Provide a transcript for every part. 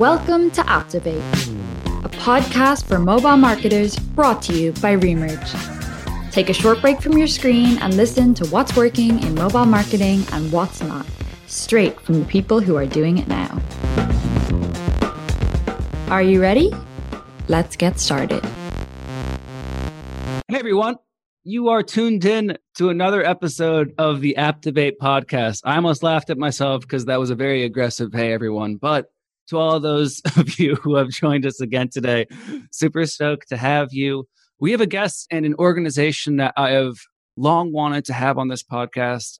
Welcome to Optivate, a podcast for mobile marketers brought to you by Remerge. Take a short break from your screen and listen to what's working in mobile marketing and what's not, straight from the people who are doing it now. Are you ready? Let's get started. Hey everyone, you are tuned in to another episode of the Optivate podcast. I almost laughed at myself because that was a very aggressive hey everyone, but to all those of you who have joined us again today, super stoked to have you. We have a guest and an organization that I have long wanted to have on this podcast,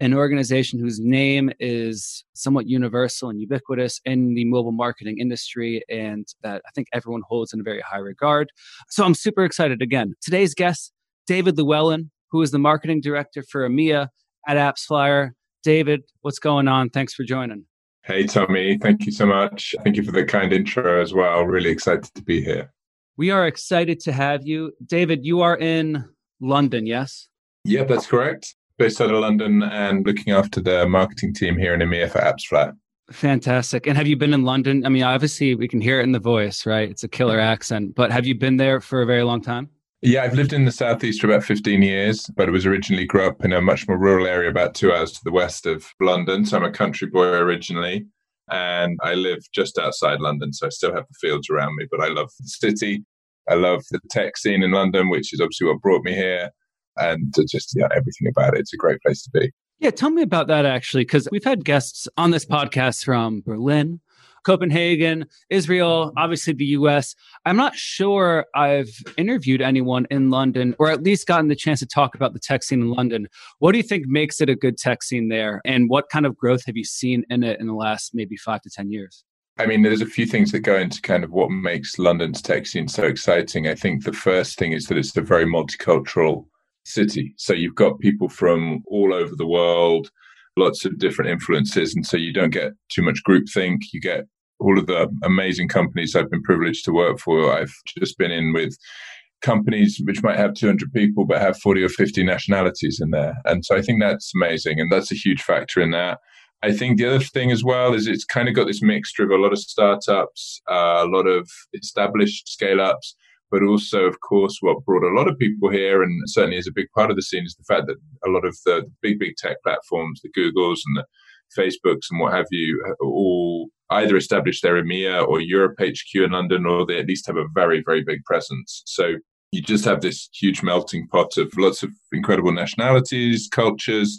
an organization whose name is somewhat universal and ubiquitous in the mobile marketing industry and that I think everyone holds in a very high regard. So I'm super excited again. Today's guest, David Llewellyn, who is the marketing director for EMEA at AppsFlyer. David, what's going on? Thanks for joining. Hey, Tommy. Thank you so much. Thank you for the kind intro as well. Really excited to be here. We are excited to have you. David, you are in London, yes? Yeah, that's correct. Based out of London and looking after the marketing team here in EMEA for AppsFlyer. Fantastic. And have you been in London? I mean, obviously we can hear it in the voice, right? It's a killer accent, but have you been there for a very long time? Yeah, I've lived in the southeast for about 15 years, but grew up in a much more rural area about 2 hours to the west of London. So I'm a country boy originally, and I live just outside London. So I still have the fields around me, but I love the city. I love the tech scene in London, which is obviously what brought me here. And just everything about it. It's a great place to be. Yeah, tell me about that, actually, because we've had guests on this podcast from Berlin, Copenhagen, Israel, obviously the US. I'm not sure I've interviewed anyone in London or at least gotten the chance to talk about the tech scene in London. What do you think makes it a good tech scene there? And what kind of growth have you seen in it in the last maybe 5 to 10 years? I mean, there's a few things that go into kind of what makes London's tech scene so exciting. I think the first thing is that it's a very multicultural city. So you've got people from all over the world, lots of different influences. And so you don't get too much groupthink. You get all of the amazing companies I've been privileged to work for. I've just been in with companies which might have 200 people, but have 40 or 50 nationalities in there. And so I think that's amazing. And that's a huge factor in that. I think the other thing as well is it's kind of got this mixture of a lot of startups, a lot of established scale-ups, but also, of course, what brought a lot of people here and certainly is a big part of the scene is the fact that a lot of the big tech platforms, the Googles and the Facebooks and what have you, all either established their EMEA or Europe HQ in London, or they at least have a very, very big presence. So you just have this huge melting pot of lots of incredible nationalities, cultures,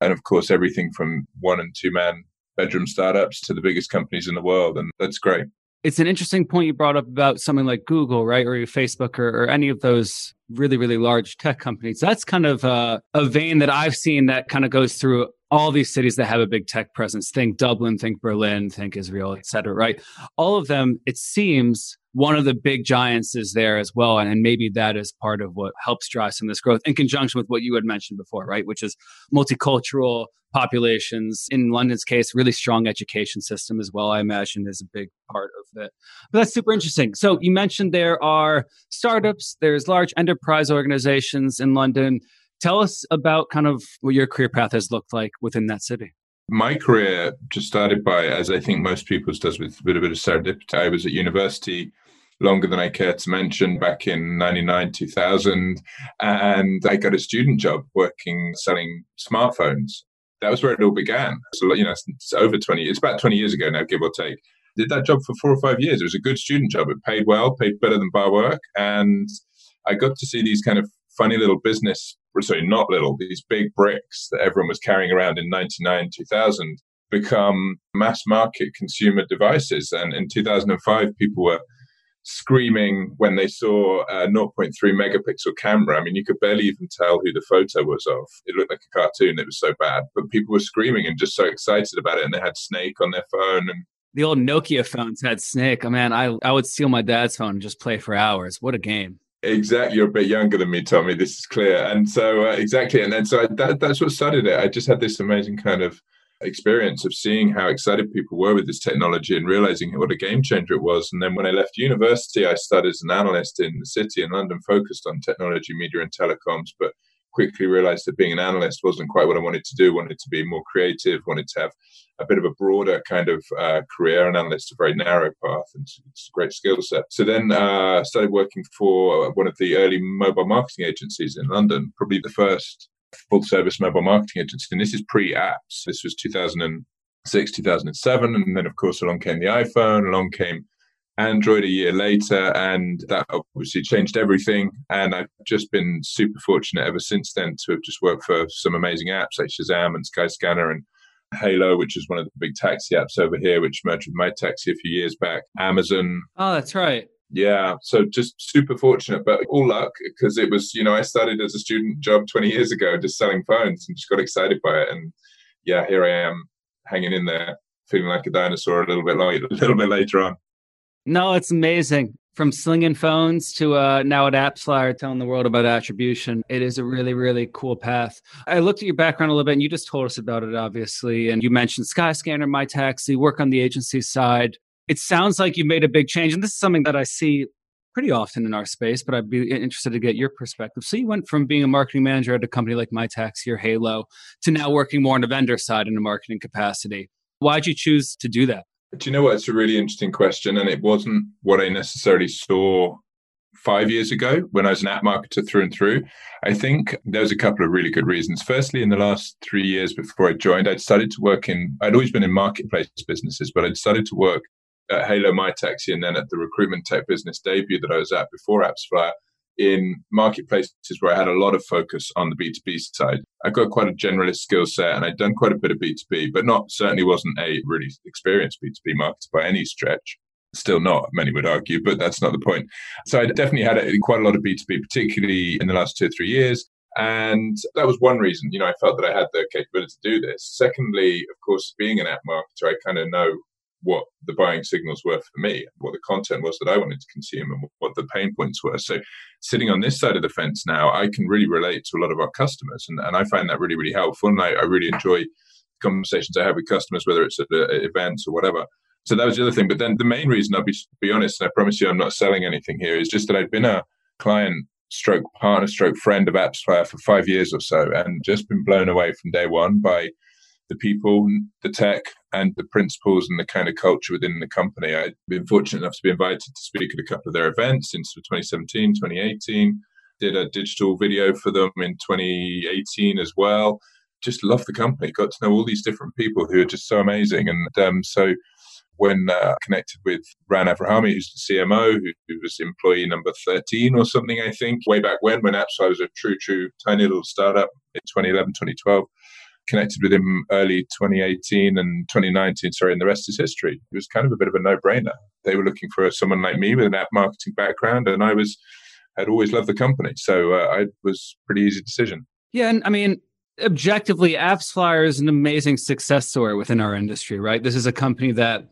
and of course, everything from one and two man bedroom startups to the biggest companies in the world. And that's great. It's an interesting point you brought up about something like Google, right? Or Facebook or any of those really, really large tech companies. That's kind of a vein that I've seen that kind of goes through all these cities that have a big tech presence. Think Dublin, think Berlin, think Israel, et cetera, right? All of them, it seems one of the big giants is there as well. And maybe that is part of what helps drive some of this growth in conjunction with what you had mentioned before, right? Which is multicultural populations. In London's case, really strong education system as well, I imagine is a big part of it. But that's super interesting. So you mentioned there are startups, there's large enterprise organizations in London. Tell us about kind of what your career path has looked like within that city. My career just started by, as I think most people's does, with a bit of serendipity. I was at university longer than I care to mention back in 99, 2000, and I got a student job working, selling smartphones. That was where it all began. So, it's over 20, it's about 20 years ago now, give or take. Did that job for 4 or 5 years. It was a good student job. It paid well, paid better than bar work. And I got to see these kind of funny little these big bricks that everyone was carrying around in 99, 2000 become mass market consumer devices. And in 2005, people were screaming when they saw a 0.3 megapixel camera. I mean, you could barely even tell who the photo was of. It looked like a cartoon. It was so bad. But people were screaming and just so excited about it. And they had Snake on their phone. And the old Nokia phones had Snake. Oh, man, I would steal my dad's phone and just play for hours. What a game. Exactly. You're a bit younger than me, Tommy. This is clear. And so, exactly. And then, so that's what started it. I just had this amazing kind of experience of seeing how excited people were with this technology and realizing what a game changer it was. And then when I left university, I started as an analyst in the city in London, focused on technology, media, and telecoms, but quickly realized that being an analyst wasn't quite what I wanted to do. Wanted to be more creative, wanted to have a bit of a broader kind of career. An analyst is a very narrow path, and it's a great skill set. So then I started working for one of the early mobile marketing agencies in London, probably the first full-service mobile marketing agency. And this is pre-apps. This was 2006, 2007. And then, of course, along came the iPhone, along came Android a year later, and that obviously changed everything. And I've just been super fortunate ever since then to have just worked for some amazing apps like Shazam and Skyscanner and Halo, which is one of the big taxi apps over here, which merged with MyTaxi a few years back. Amazon. Oh, that's right. Yeah. So just super fortunate, but all luck, because it was, you know, I started as a student job 20 years ago, just selling phones, and just got excited by it. And yeah, here I am hanging in there, feeling like a dinosaur a little bit later on. No, it's amazing. From slinging phones to now at AppsFlyer, telling the world about attribution. It is a really, really cool path. I looked at your background a little bit, and you just told us about it, obviously. And you mentioned Skyscanner, MyTaxi, work on the agency side. It sounds like you made a big change. And this is something that I see pretty often in our space, but I'd be interested to get your perspective. So you went from being a marketing manager at a company like MyTaxi or Halo to now working more on the vendor side in a marketing capacity. Why'd you choose to do that? Do you know what? It's a really interesting question. And it wasn't what I necessarily saw 5 years ago when I was an app marketer through and through. I think there was a couple of really good reasons. Firstly, in the last 3 years before I joined, I'd always been in marketplace businesses, but I'd started to work at Halo, MyTaxi, and then at the recruitment tech business Debut that I was at before AppsFlyer, in marketplaces where I had a lot of focus on the B2B side. I've got quite a generalist skill set, and I'd done quite a bit of B2B, but certainly wasn't a really experienced B2B marketer by any stretch. Still not, many would argue, but that's not the point. So I definitely had quite a lot of B2B, particularly in the last 2 or 3 years. And that was one reason, you know, I felt that I had the capability to do this. Secondly, of course, being an app marketer, I kind of know what the buying signals were for me, what the content was that I wanted to consume, and what the pain points were. So sitting on this side of the fence now, I can really relate to a lot of our customers, and I find that really, really helpful. And I really enjoy conversations I have with customers, whether it's at events or whatever. So that was the other thing. But then the main reason, I'll be honest, and I promise you I'm not selling anything here, is just that I've been a client stroke partner stroke friend of AppsFlyer for 5 years or so, and just been blown away from day one by the people, the tech, and the principles, and the kind of culture within the company. I've been fortunate enough to be invited to speak at a couple of their events in 2017, 2018, did a digital video for them in 2018 as well. Just loved the company, got to know all these different people who are just so amazing. And so when connected with Ran Avrahami, who's the CMO, who was employee number 13 or something, I think, way back when AppsFlyer was a true, tiny little startup in 2011, 2012. Connected with him early 2018 and 2019, and the rest is history. It was kind of a bit of a no-brainer. They were looking for someone like me with an app marketing background, and I'd always loved the company. So it was a pretty easy decision. Yeah, and I mean, objectively, AppsFlyer is an amazing success story within our industry, right? This is a company that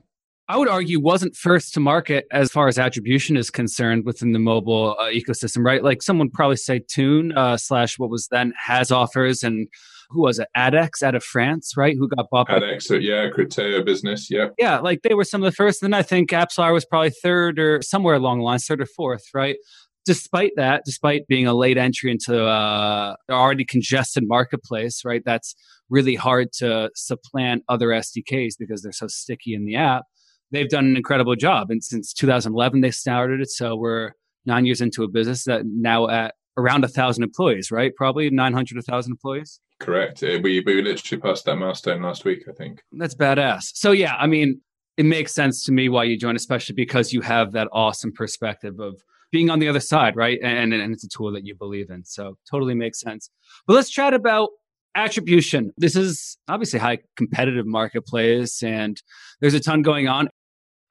I would argue wasn't first to market as far as attribution is concerned within the mobile ecosystem, right? Like someone probably say Tune / what was then HasOffers, and who was it? AdEx out of France, right? Who got bought by AdEx, Criteo business, yeah. Yeah, like they were some of the first. Then I think AppsFlyer was probably third or somewhere along the lines, third or fourth, right? Despite that, despite being a late entry into an already congested marketplace, right? That's really hard to supplant other SDKs because they're so sticky in the app. They've done an incredible job. And since 2011, they started it. So we're 9 years into a business that now at around 1,000 employees, right? Probably 900, 1,000 employees. Correct. We literally passed that milestone last week, I think. That's badass. So yeah, I mean, it makes sense to me why you joined, especially because you have that awesome perspective of being on the other side, right? And it's a tool that you believe in. So totally makes sense. But let's chat about attribution. This is obviously a high competitive marketplace, and there's a ton going on.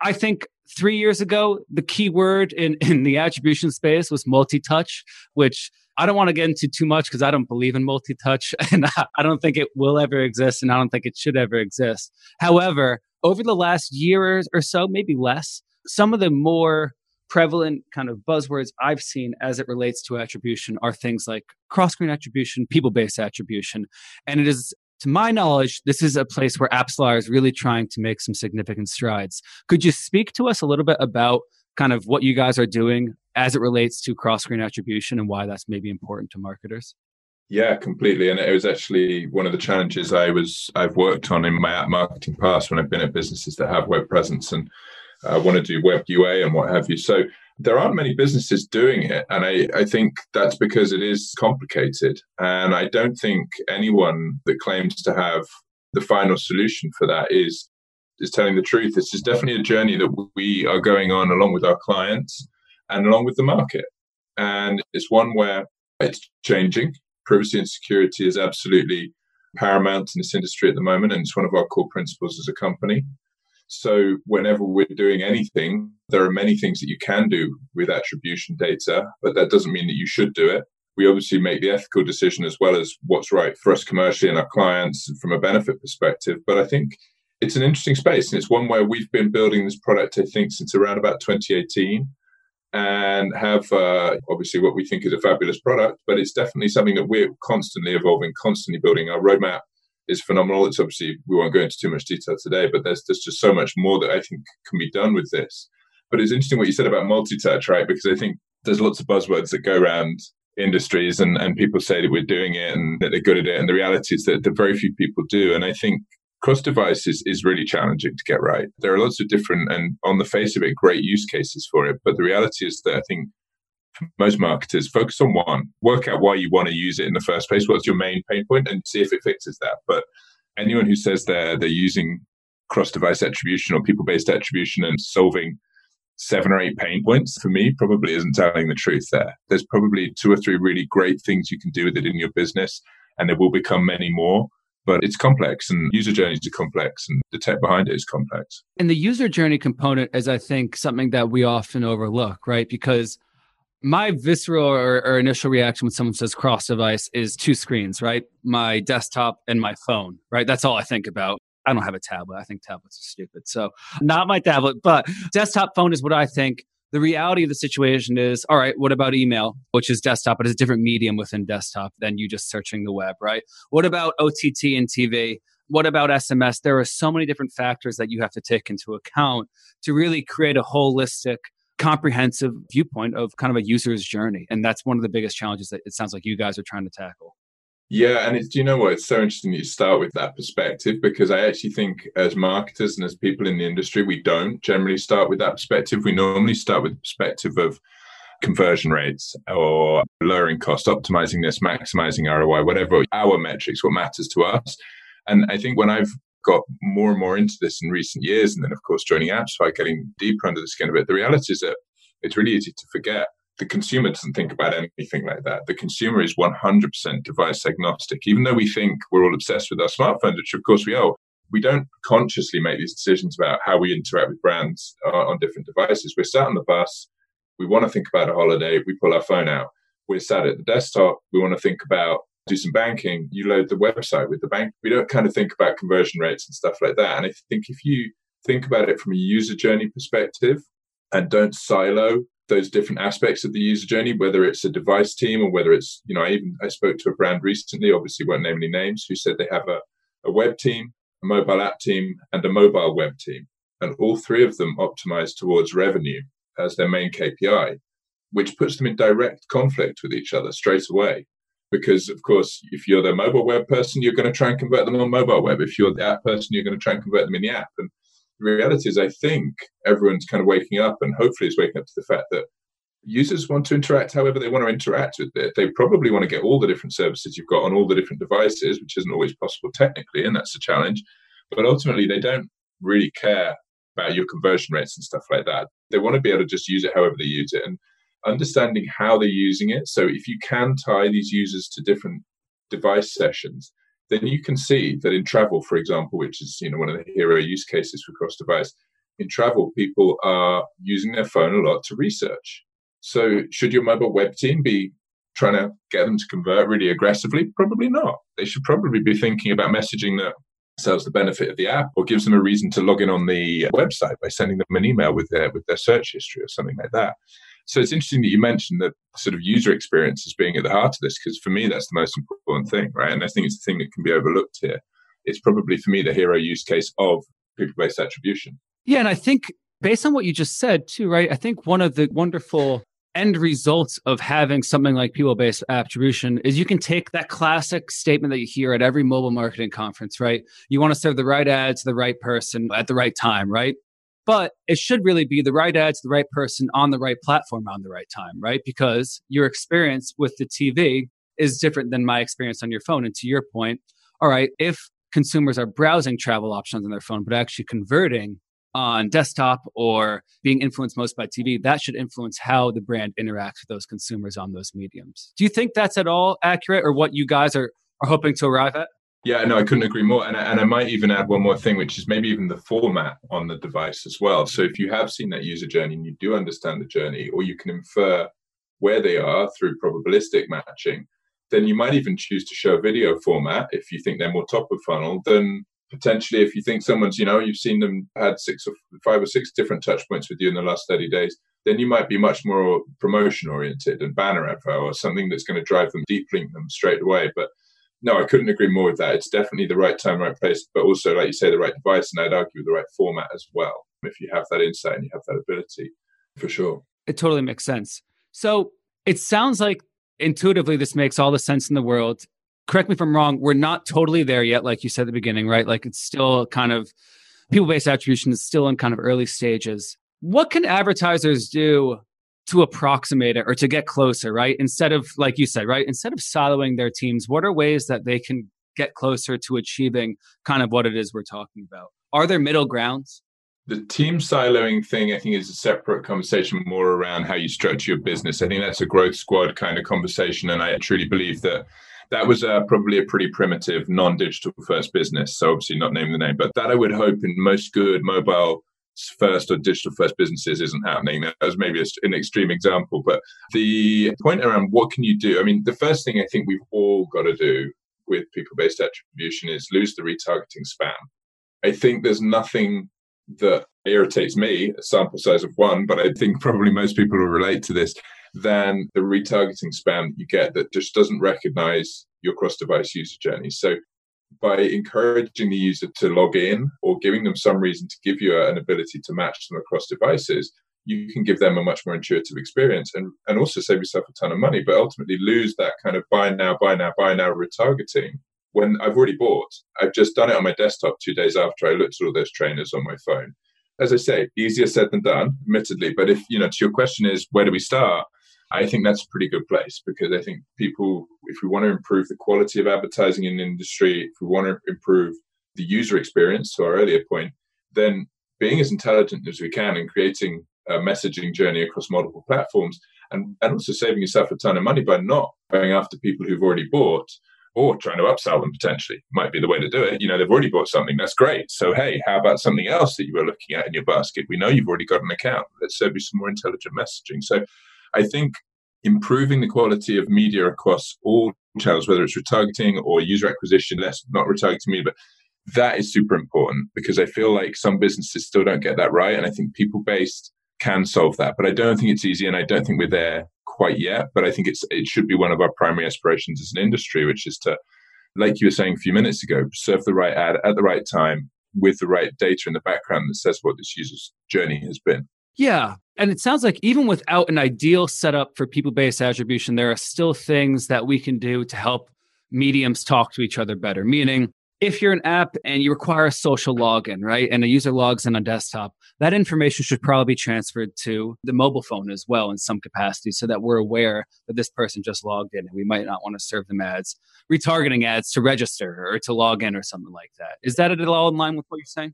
I think 3 years ago, the key word in the attribution space was multi-touch, which I don't want to get into too much because I don't believe in multi-touch, and I don't think it will ever exist, and I don't think it should ever exist. However, over the last year or so, maybe less, some of the more prevalent kind of buzzwords I've seen as it relates to attribution are things like cross-screen attribution, people-based attribution. And it is, to my knowledge, this is a place where AppsFlyer is really trying to make some significant strides. Could you speak to us a little bit about kind of what you guys are doing as it relates to cross-screen attribution and why that's maybe important to marketers? Yeah, completely. And it was actually one of the challenges I've worked on in my app marketing past when I've been at businesses that have web presence and want to do web UA and what have you. So there aren't many businesses doing it. And I think that's because it is complicated. And I don't think anyone that claims to have the final solution for that is telling the truth. This is definitely a journey that we are going on along with our clients and along with the market. And it's one where it's changing. Privacy and security is absolutely paramount in this industry at the moment. And it's one of our core principles as a company. So whenever we're doing anything, there are many things that you can do with attribution data, but that doesn't mean that you should do it. We obviously make the ethical decision as well as what's right for us commercially and our clients and from a benefit perspective. But I think it's an interesting space. And it's one where we've been building this product, I think, since around about 2018 and have obviously what we think is a fabulous product. But it's definitely something that we're constantly evolving, constantly building. Our roadmap is phenomenal. It's obviously, we won't go into too much detail today, but there's just so much more that I think can be done with this. But it's interesting what you said about multi-touch, right? Because I think there's lots of buzzwords that go around industries and people say that we're doing it and that they're good at it. And the reality is that very few people do. And I think cross-device is really challenging to get right. There are lots of different and on the face of it, great use cases for it. But the reality is that I think most marketers focus on one, work out why you want to use it in the first place, what's your main pain point, and see if it fixes that. But anyone who says they're using cross-device attribution or people-based attribution and solving 7 or 8 pain points, for me, probably isn't telling the truth there. There's probably 2 or 3 really great things you can do with it in your business, and there will become many more. But it's complex and user journeys are complex and the tech behind it is complex. And the user journey component is, I think, something that we often overlook, right? Because my visceral or initial reaction when someone says cross device is 2 screens, right? My desktop and my phone, right? That's all I think about. I don't have a tablet. I think tablets are stupid. So not my tablet, but desktop phone is what I think. The reality of the situation is, all right, what about email, which is desktop, but it's a different medium within desktop than you just searching the web, right? What about OTT and TV? What about SMS? There are so many different factors that you have to take into account to really create a holistic, comprehensive viewpoint of kind of a user's journey. And that's one of the biggest challenges that it sounds like you guys are trying to tackle. Yeah. And it's, you know what? It's so interesting that you start with that perspective, because I actually think as marketers and as people in the industry, we don't generally start with that perspective. We normally start with the perspective of conversion rates or lowering cost, optimizing this, maximizing ROI, whatever our metrics, what matters to us. And I think when I've got more and more into this in recent years, and then of course joining AppsFlyer, getting deeper under the skin of it, the reality is that it's really easy to forget. The consumer doesn't think about anything like that. The consumer is 100% device agnostic. Even though we think we're all obsessed with our smartphones, which of course we are, we don't consciously make these decisions about how we interact with brands on different devices. We're sat on the bus. We want to think about a holiday. We pull our phone out. We're sat at the desktop. We want to think about do some banking. You load the website with the bank. We don't kind of think about conversion rates and stuff like that. And I think if you think about it from a user journey perspective and don't silo those different aspects of the user journey, whether it's a device team or whether it's, you know, I spoke to a brand recently, obviously won't name any names, who said they have a web team, a mobile app team, and a mobile web team. And all 3 of them optimize towards revenue as their main KPI, which puts them in direct conflict with each other straight away. Because, of course, if you're the mobile web person, you're going to try and convert them on mobile web. If you're the app person, you're going to try and convert them in the app. And the reality is, I think everyone's kind of waking up and hopefully is waking up to the fact that users want to interact however they want to interact with it. They probably want to get all the different services you've got on all the different devices, which isn't always possible technically, and that's a challenge. But ultimately, they don't really care about your conversion rates and stuff like that. They want to be able to just use it however they use it and understanding how they're using it. So if you can tie these users to different device sessions, then you can see that in travel, for example, which is, you know, one of the hero use cases for cross-device, in travel, people are using their phone a lot to research. So should your mobile web team be trying to get them to convert really aggressively? Probably not. They should probably be thinking about messaging that sells the benefit of the app or gives them a reason to log in on the website by sending them an email with their search history or something like that. So it's interesting that you mentioned that sort of user experience as being at the heart of this, because for me, that's the most important thing, right? And I think it's the thing that can be overlooked here. It's probably, for me, the hero use case of people-based attribution. Yeah, and I think based on what you just said too, right? I think one of the wonderful end results of having something like people-based attribution is you can take that classic statement that you hear at every mobile marketing conference, right? You want to serve the right ads to the right person at the right time, right? But it should really be the right ads to the right person on the right platform on the right time, right? Because your experience with the TV is different than my experience on your phone. And to your point, all right, if consumers are browsing travel options on their phone, but actually converting on desktop or being influenced most by TV, that should influence how the brand interacts with those consumers on those mediums. Do you think that's at all accurate or what you guys are hoping to arrive at? Yeah, no, I couldn't agree more. And I might even add one more thing, which is maybe even the format on the device as well. So if you have seen that user journey and you do understand the journey, or you can infer where they are through probabilistic matching, then you might even choose to show a video format if you think they're more top of funnel than potentially if you think someone's, you know, you've seen them had 5 or 6 different touch points with you in the last 30 days, then you might be much more promotion oriented and banner info or something that's going to drive them, deep link them straight away. But no, I couldn't agree more with that. It's definitely the right time, right place, but also, like you say, the right device, and I'd argue the right format as well, if you have that insight and you have that ability, for sure. It totally makes sense. So it sounds like intuitively, this makes all the sense in the world. Correct me if I'm wrong. We're not totally there yet, like you said at the beginning, right? Like it's still kind of people-based attribution is still in kind of early stages. What can advertisers do to approximate it or to get closer, right? Instead of, like you said, right? Instead of siloing their teams, what are ways that they can get closer to achieving kind of what it is we're talking about? Are there middle grounds? The team siloing thing, I think, is a separate conversation more around how you structure your business. I think that's a growth squad kind of conversation. And I truly believe that was probably a pretty primitive, non-digital first business. So obviously not naming the name, but that I would hope in most good mobile first or digital first businesses isn't happening. That was maybe an extreme example. But the point around what can you do? I mean, the first thing I think we've all got to do with people-based attribution is lose the retargeting spam. I think there's nothing that irritates me, a sample size of 1, but I think probably most people will relate to this, than the retargeting spam you get that just doesn't recognize your cross-device user journey. So by encouraging the user to log in or giving them some reason to give you an ability to match them across devices, you can give them a much more intuitive experience and also save yourself a ton of money, but ultimately lose that kind of buy now retargeting. When I've already bought, I've just done it on my desktop 2 days after I looked at all those trainers on my phone. As I say, easier said than done, admittedly. But if, to your question is, where do we start? I think that's a pretty good place because I think people, if we want to improve the quality of advertising in the industry, if we want to improve the user experience, to our earlier point, then being as intelligent as we can and creating a messaging journey across multiple platforms and also saving yourself a ton of money by not going after people who've already bought, or trying to upsell them potentially might be the way to do it. They've already bought something. That's great. So, hey, how about something else that you were looking at in your basket? We know you've already got an account. Let's serve you some more intelligent messaging. So I think improving the quality of media across all channels, whether it's retargeting or user acquisition, not retargeting media, but that is super important because I feel like some businesses still don't get that right. And I think people-based can solve that. But I don't think it's easy and I don't think we're there quite yet, but I think it should be one of our primary aspirations as an industry, which is to, like you were saying a few minutes ago, serve the right ad at the right time with the right data in the background that says what this user's journey has been. Yeah. And it sounds like even without an ideal setup for people-based attribution, there are still things that we can do to help mediums talk to each other better. Meaning, if you're an app and you require a social login, right, and a user logs in on desktop, that information should probably be transferred to the mobile phone as well in some capacity so that we're aware that this person just logged in and we might not want to serve them ads, retargeting ads to register or to log in or something like that. Is that at all in line with what you're saying?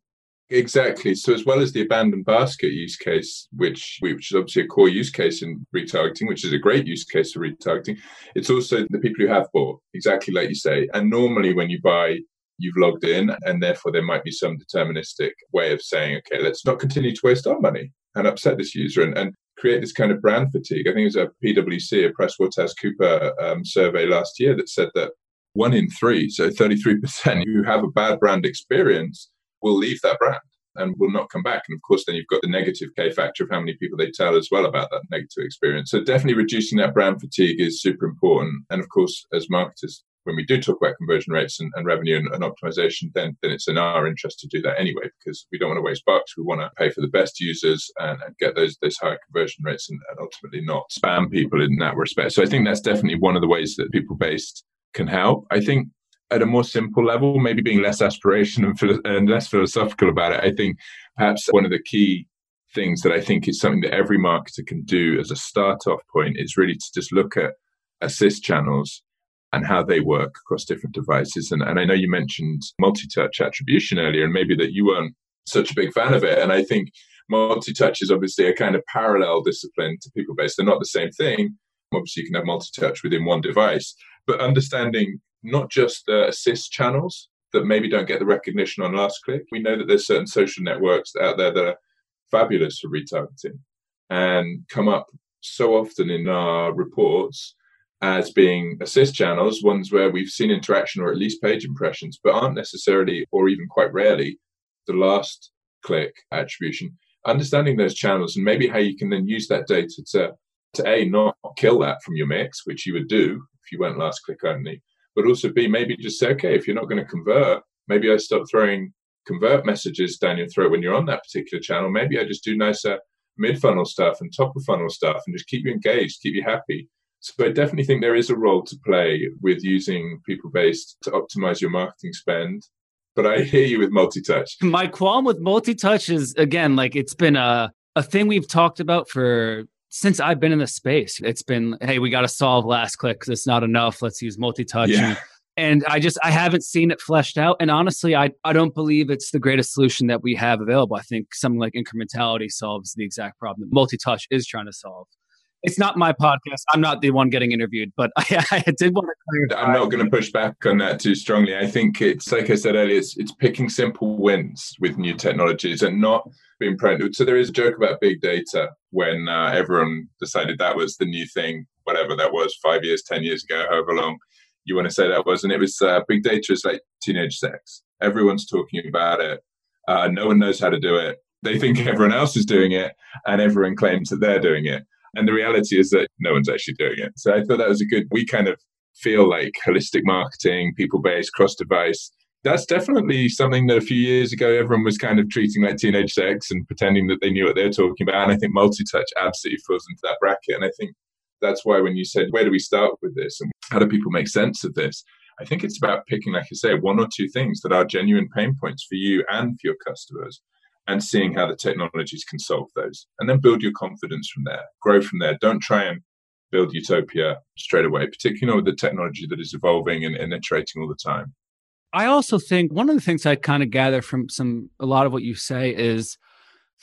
Exactly. So as well as the abandoned basket use case, which is obviously a core use case in retargeting, which is a great use case for retargeting, it's also the people who have bought, exactly like you say. And normally when you buy, you've logged in, and therefore there might be some deterministic way of saying, okay, let's not continue to waste our money and upset this user and create this kind of brand fatigue. I think it was a PwC, a PricewaterhouseCoopers survey last year that said that 1 in 3, so 33% who have a bad brand experience will leave that brand and will not come back. And of course, then you've got the negative K factor of how many people they tell as well about that negative experience. So definitely reducing that brand fatigue is super important. And of course, as marketers, when we do talk about conversion rates and revenue and optimization, then it's in our interest to do that anyway, because we don't want to waste bucks. We want to pay for the best users and get those higher conversion rates and ultimately not spam people in that respect. So I think that's definitely one of the ways that people-based can help. I think at a more simple level, maybe being less aspirational and less philosophical about it, I think perhaps one of the key things that I think is something that every marketer can do as a start-off point is really to just look at assist channels and how they work across different devices. And I know you mentioned multi-touch attribution earlier, and maybe that you weren't such a big fan of it. And I think multi-touch is obviously a kind of parallel discipline to people-based. They're not the same thing. Obviously, you can have multi-touch within one device, but understanding not just the assist channels that maybe don't get the recognition on last click. We know that there's certain social networks out there that are fabulous for retargeting and come up so often in our reports as being assist channels, ones where we've seen interaction or at least page impressions, but aren't necessarily or even quite rarely the last click attribution. Understanding those channels and maybe how you can then use that data to A, not kill that from your mix, which you would do if you went last click only, but also B, maybe just say, okay, if you're not going to convert, maybe I stop throwing convert messages down your throat when you're on that particular channel. Maybe I just do nicer mid-funnel stuff and top-of-funnel stuff and just keep you engaged, keep you happy. So I definitely think there is a role to play with using people-based to optimize your marketing spend. But I hear you with multi-touch. My qualm with multi-touch is, again, like it's been a thing we've talked about for since I've been in the space. It's been, hey, we got to solve last click because it's not enough. Let's use multi-touch. Yeah. And I haven't seen it fleshed out. And honestly, I don't believe it's the greatest solution that we have available. I think something like incrementality solves the exact problem that multi-touch is trying to solve. It's not my podcast. I'm not the one getting interviewed, but I did want to clarify. I'm not going to push back on that too strongly. I think it's, like I said earlier, it's picking simple wins with new technologies and not being prone. So there is a joke about big data when everyone decided that was the new thing, whatever that was, 5 years, 10 years ago, however long you want to say that was. And it was big data is like teenage sex. Everyone's talking about it. No one knows how to do it. They think everyone else is doing it and everyone claims that they're doing it. And the reality is that no one's actually doing it. So I thought that was we kind of feel like holistic marketing, people-based, cross-device. That's definitely something that a few years ago, everyone was kind of treating like teenage sex and pretending that they knew what they were talking about. And I think multi-touch absolutely falls into that bracket. And I think that's why when you said, where do we start with this? And how do people make sense of this? I think it's about picking, like I say, one or two things that are genuine pain points for you and for your customers, and seeing how the technologies can solve those. And then build your confidence from there, grow from there. Don't try and build utopia straight away, particularly with the technology that is evolving and iterating all the time. I also think one of the things I kind of gather from a lot of what you say is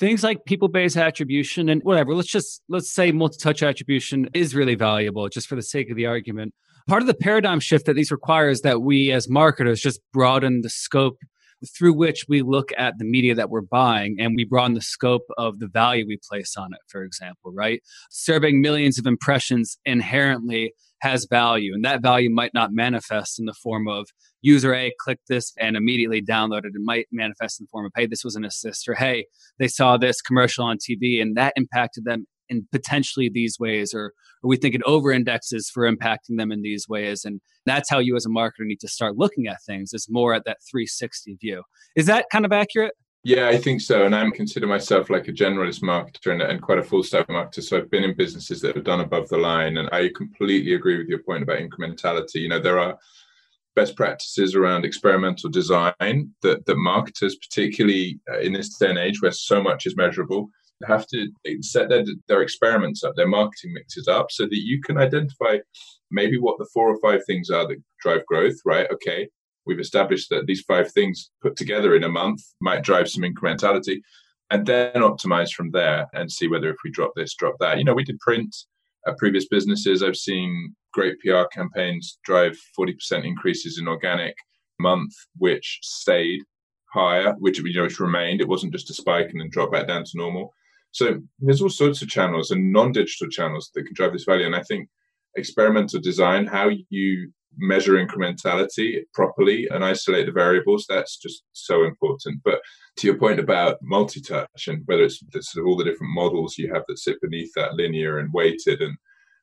things like people-based attribution and whatever. Let's say multi-touch attribution is really valuable just for the sake of the argument. Part of the paradigm shift that these requires is that we as marketers just broaden the scope through which we look at the media that we're buying, and we broaden the scope of the value we place on it, for example, right? Serving millions of impressions inherently has value, and that value might not manifest in the form of user A clicked this and immediately downloaded. It might manifest in the form of, hey, this was an assist, or hey, they saw this commercial on TV and that impacted them in potentially these ways, or we think it over-indexes for impacting them in these ways. And that's how you as a marketer need to start looking at things, is more at that 360 view. Is that kind of accurate? Yeah, I think so. And I consider myself like a generalist marketer and quite a full-stack marketer. So I've been in businesses that have done above the line. And I completely agree with your point about incrementality. You know, there are best practices around experimental design that marketers, particularly in this day and age where so much is measurable, have to set their experiments up, their marketing mixes up, so that you can identify maybe what the 4 or 5 things are that drive growth, right? Okay, we've established that these 5 things put together in a month might drive some incrementality, and then optimize from there and see whether if we drop this, drop that. You know, we did print at previous businesses. I've seen great PR campaigns drive 40% increases in organic month, which stayed higher, which remained. It wasn't just a spike and then drop back down to normal. So there's all sorts of channels and non-digital channels that can drive this value. And I think experimental design, how you measure incrementality properly and isolate the variables, that's just so important. But to your point about multi-touch and whether it's sort of all the different models you have that sit beneath that, linear and weighted and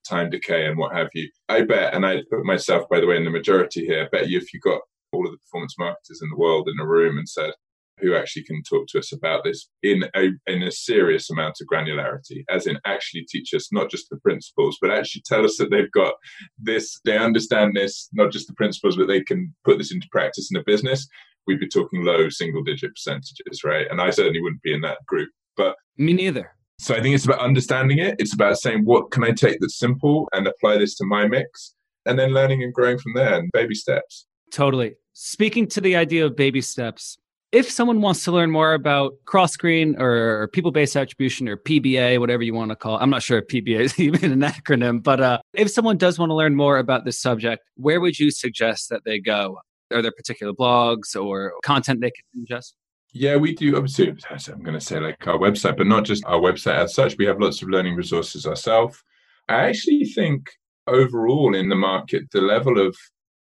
time decay and what have you. I bet, and I put myself, by the way, in the majority here, I bet you if you got all of the performance marketers in the world in a room and said, who actually can talk to us about this in a serious amount of granularity, as in actually teach us not just the principles, but actually tell us that they've got this, they understand this, not just the principles, but they can put this into practice in a business, we'd be talking low single-digit percentages, right? And I certainly wouldn't be in that group. But me neither. So I think it's about understanding it. It's about saying, what can I take that's simple and apply this to my mix? And then learning and growing from there and baby steps. Totally. Speaking to the idea of baby steps, if someone wants to learn more about cross-screen or people-based attribution or PBA, whatever you want to call it, I'm not sure if PBA is even an acronym, but if someone does want to learn more about this subject, where would you suggest that they go? Are there particular blogs or content they can ingest? Yeah, we do. Obviously, I'm going to say like our website, but not just our website as such. We have lots of learning resources ourselves. I actually think overall in the market, the level of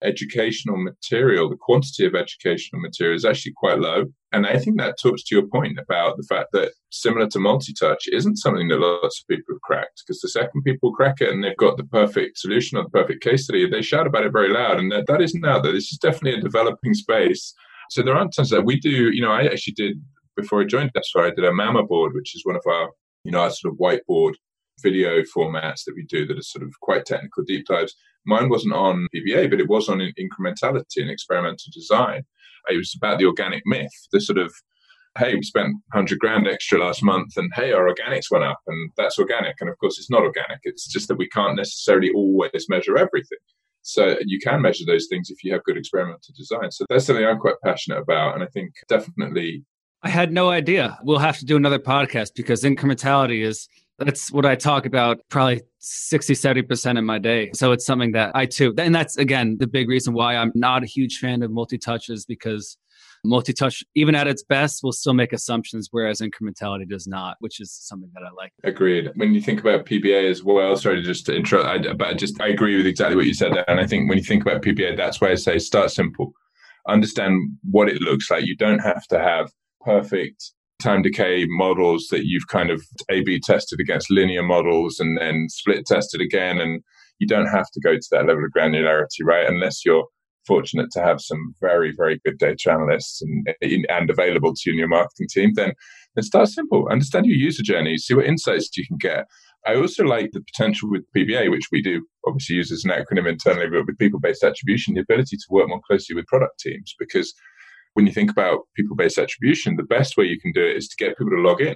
educational material, the quantity of educational material is actually quite low. And I think that talks to your point about the fact that similar to multi-touch isn't something that lots of people have cracked, because the second people crack it and they've got the perfect solution or the perfect case study, they shout about it very loud. And that isn't out there. This is definitely a developing space. So there aren't tons of that. We do, I actually did, before I joined AppsFlyer, I did a Mama board, which is one of our, our sort of whiteboard video formats that we do that are sort of quite technical deep dives. Mine wasn't on PBA, but it was on incrementality and experimental design. It was about the organic myth, the sort of, hey, we spent 100 grand extra last month and hey, our organics went up and that's organic. And of course, it's not organic. It's just that we can't necessarily always measure everything. So you can measure those things if you have good experimental design. So that's something I'm quite passionate about. And I think definitely... I had no idea. We'll have to do another podcast because incrementality is... That's what I talk about probably 60, 70% of my day. So it's something that I too, and that's again, the big reason why I'm not a huge fan of multi-touch is because multi-touch, even at its best, will still make assumptions, whereas incrementality does not, which is something that I like. Agreed. When you think about PBA as well, sorry, just to interrupt, but I agree with exactly what you said there. And I think when you think about PBA, that's why I say start simple, understand what it looks like. You don't have to have perfect time decay models that you've kind of A/B tested against linear models and then split tested again. And you don't have to go to that level of granularity, right? Unless you're fortunate to have some very, very good data analysts and available to you in your marketing team, then start simple. Understand your user journey, see what insights you can get. I also like the potential with PBA, which we do obviously use as an acronym internally, but with people-based attribution, the ability to work more closely with product teams, because when you think about people-based attribution, the best way you can do it is to get people to log in.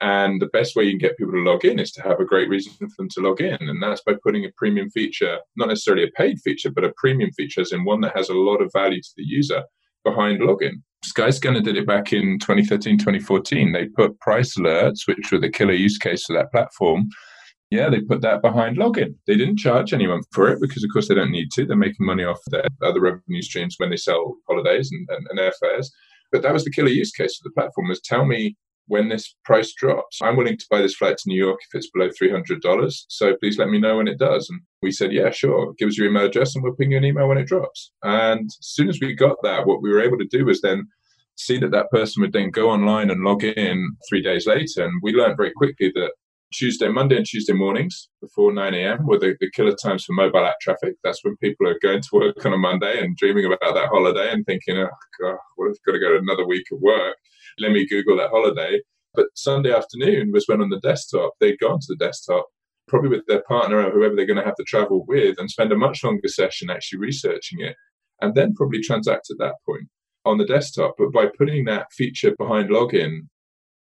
And the best way you can get people to log in is to have a great reason for them to log in. And that's by putting a premium feature, not necessarily a paid feature, but a premium feature as in one that has a lot of value to the user behind login. Skyscanner did it back in 2013, 2014. They put price alerts, which were the killer use case for that platform. Yeah, they put that behind login. They didn't charge anyone for it because, of course, they don't need to. They're making money off their other revenue streams when they sell holidays and airfares. But that was the killer use case for the platform, was tell me when this price drops. I'm willing to buy this flight to New York if it's below $300. So please let me know when it does. And we said, yeah, sure. Give us your email address and we'll ping you an email when it drops. And as soon as we got that, what we were able to do was then see that person would then go online and log in 3 days later. And we learned very quickly that Monday and Tuesday mornings before 9 a.m. were the killer times for mobile app traffic. That's when people are going to work on a Monday and dreaming about that holiday and thinking, oh, God, well, I've got to go to another week of work. Let me Google that holiday. But Sunday afternoon was when on the desktop, they'd gone to the desktop, probably with their partner or whoever they're going to have to travel with, and spend a much longer session actually researching it and then probably transact at that point on the desktop. But by putting that feature behind login,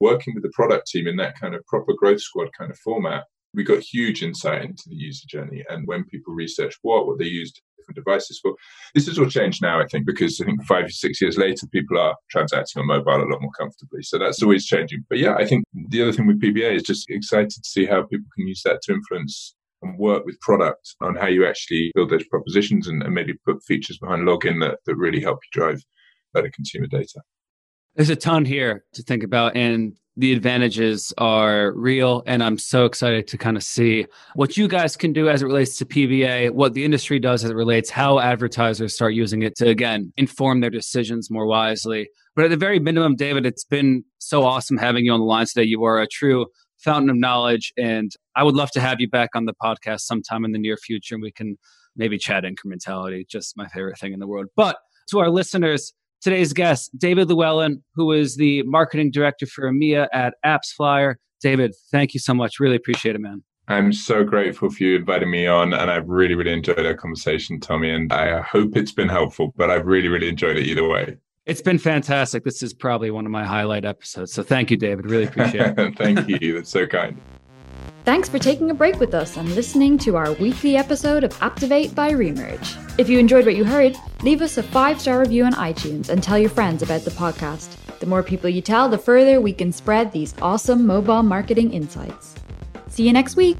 working with the product team in that kind of proper growth squad kind of format, we got huge insight into the user journey and when people research what they used different devices for. This has all changed now, I think, because I think 5 or 6 years later, people are transacting on mobile a lot more comfortably. So that's always changing. But yeah, I think the other thing with PBA is just excited to see how people can use that to influence and work with product on how you actually build those propositions and maybe put features behind login that really help you drive better consumer data. There's a ton here to think about, and the advantages are real. And I'm so excited to kind of see what you guys can do as it relates to PBA, what the industry does as it relates, how advertisers start using it to, again, inform their decisions more wisely. But at the very minimum, David, it's been so awesome having you on the line today. You are a true fountain of knowledge. And I would love to have you back on the podcast sometime in the near future, and we can maybe chat incrementality, just my favorite thing in the world. But to our listeners, today's guest, David Llewellyn, who is the marketing director for EMEA at AppsFlyer. David, thank you so much. Really appreciate it, man. I'm so grateful for you inviting me on, and I've really, really enjoyed our conversation, Tommy, and I hope it's been helpful, but I've really, really enjoyed it either way. It's been fantastic. This is probably one of my highlight episodes. So thank you, David. Really appreciate it. Thank you. That's so kind. Thanks for taking a break with us and listening to our weekly episode of Activate by Remerge. If you enjoyed what you heard, leave us a 5-star review on iTunes and tell your friends about the podcast. The more people you tell, the further we can spread these awesome mobile marketing insights. See you next week.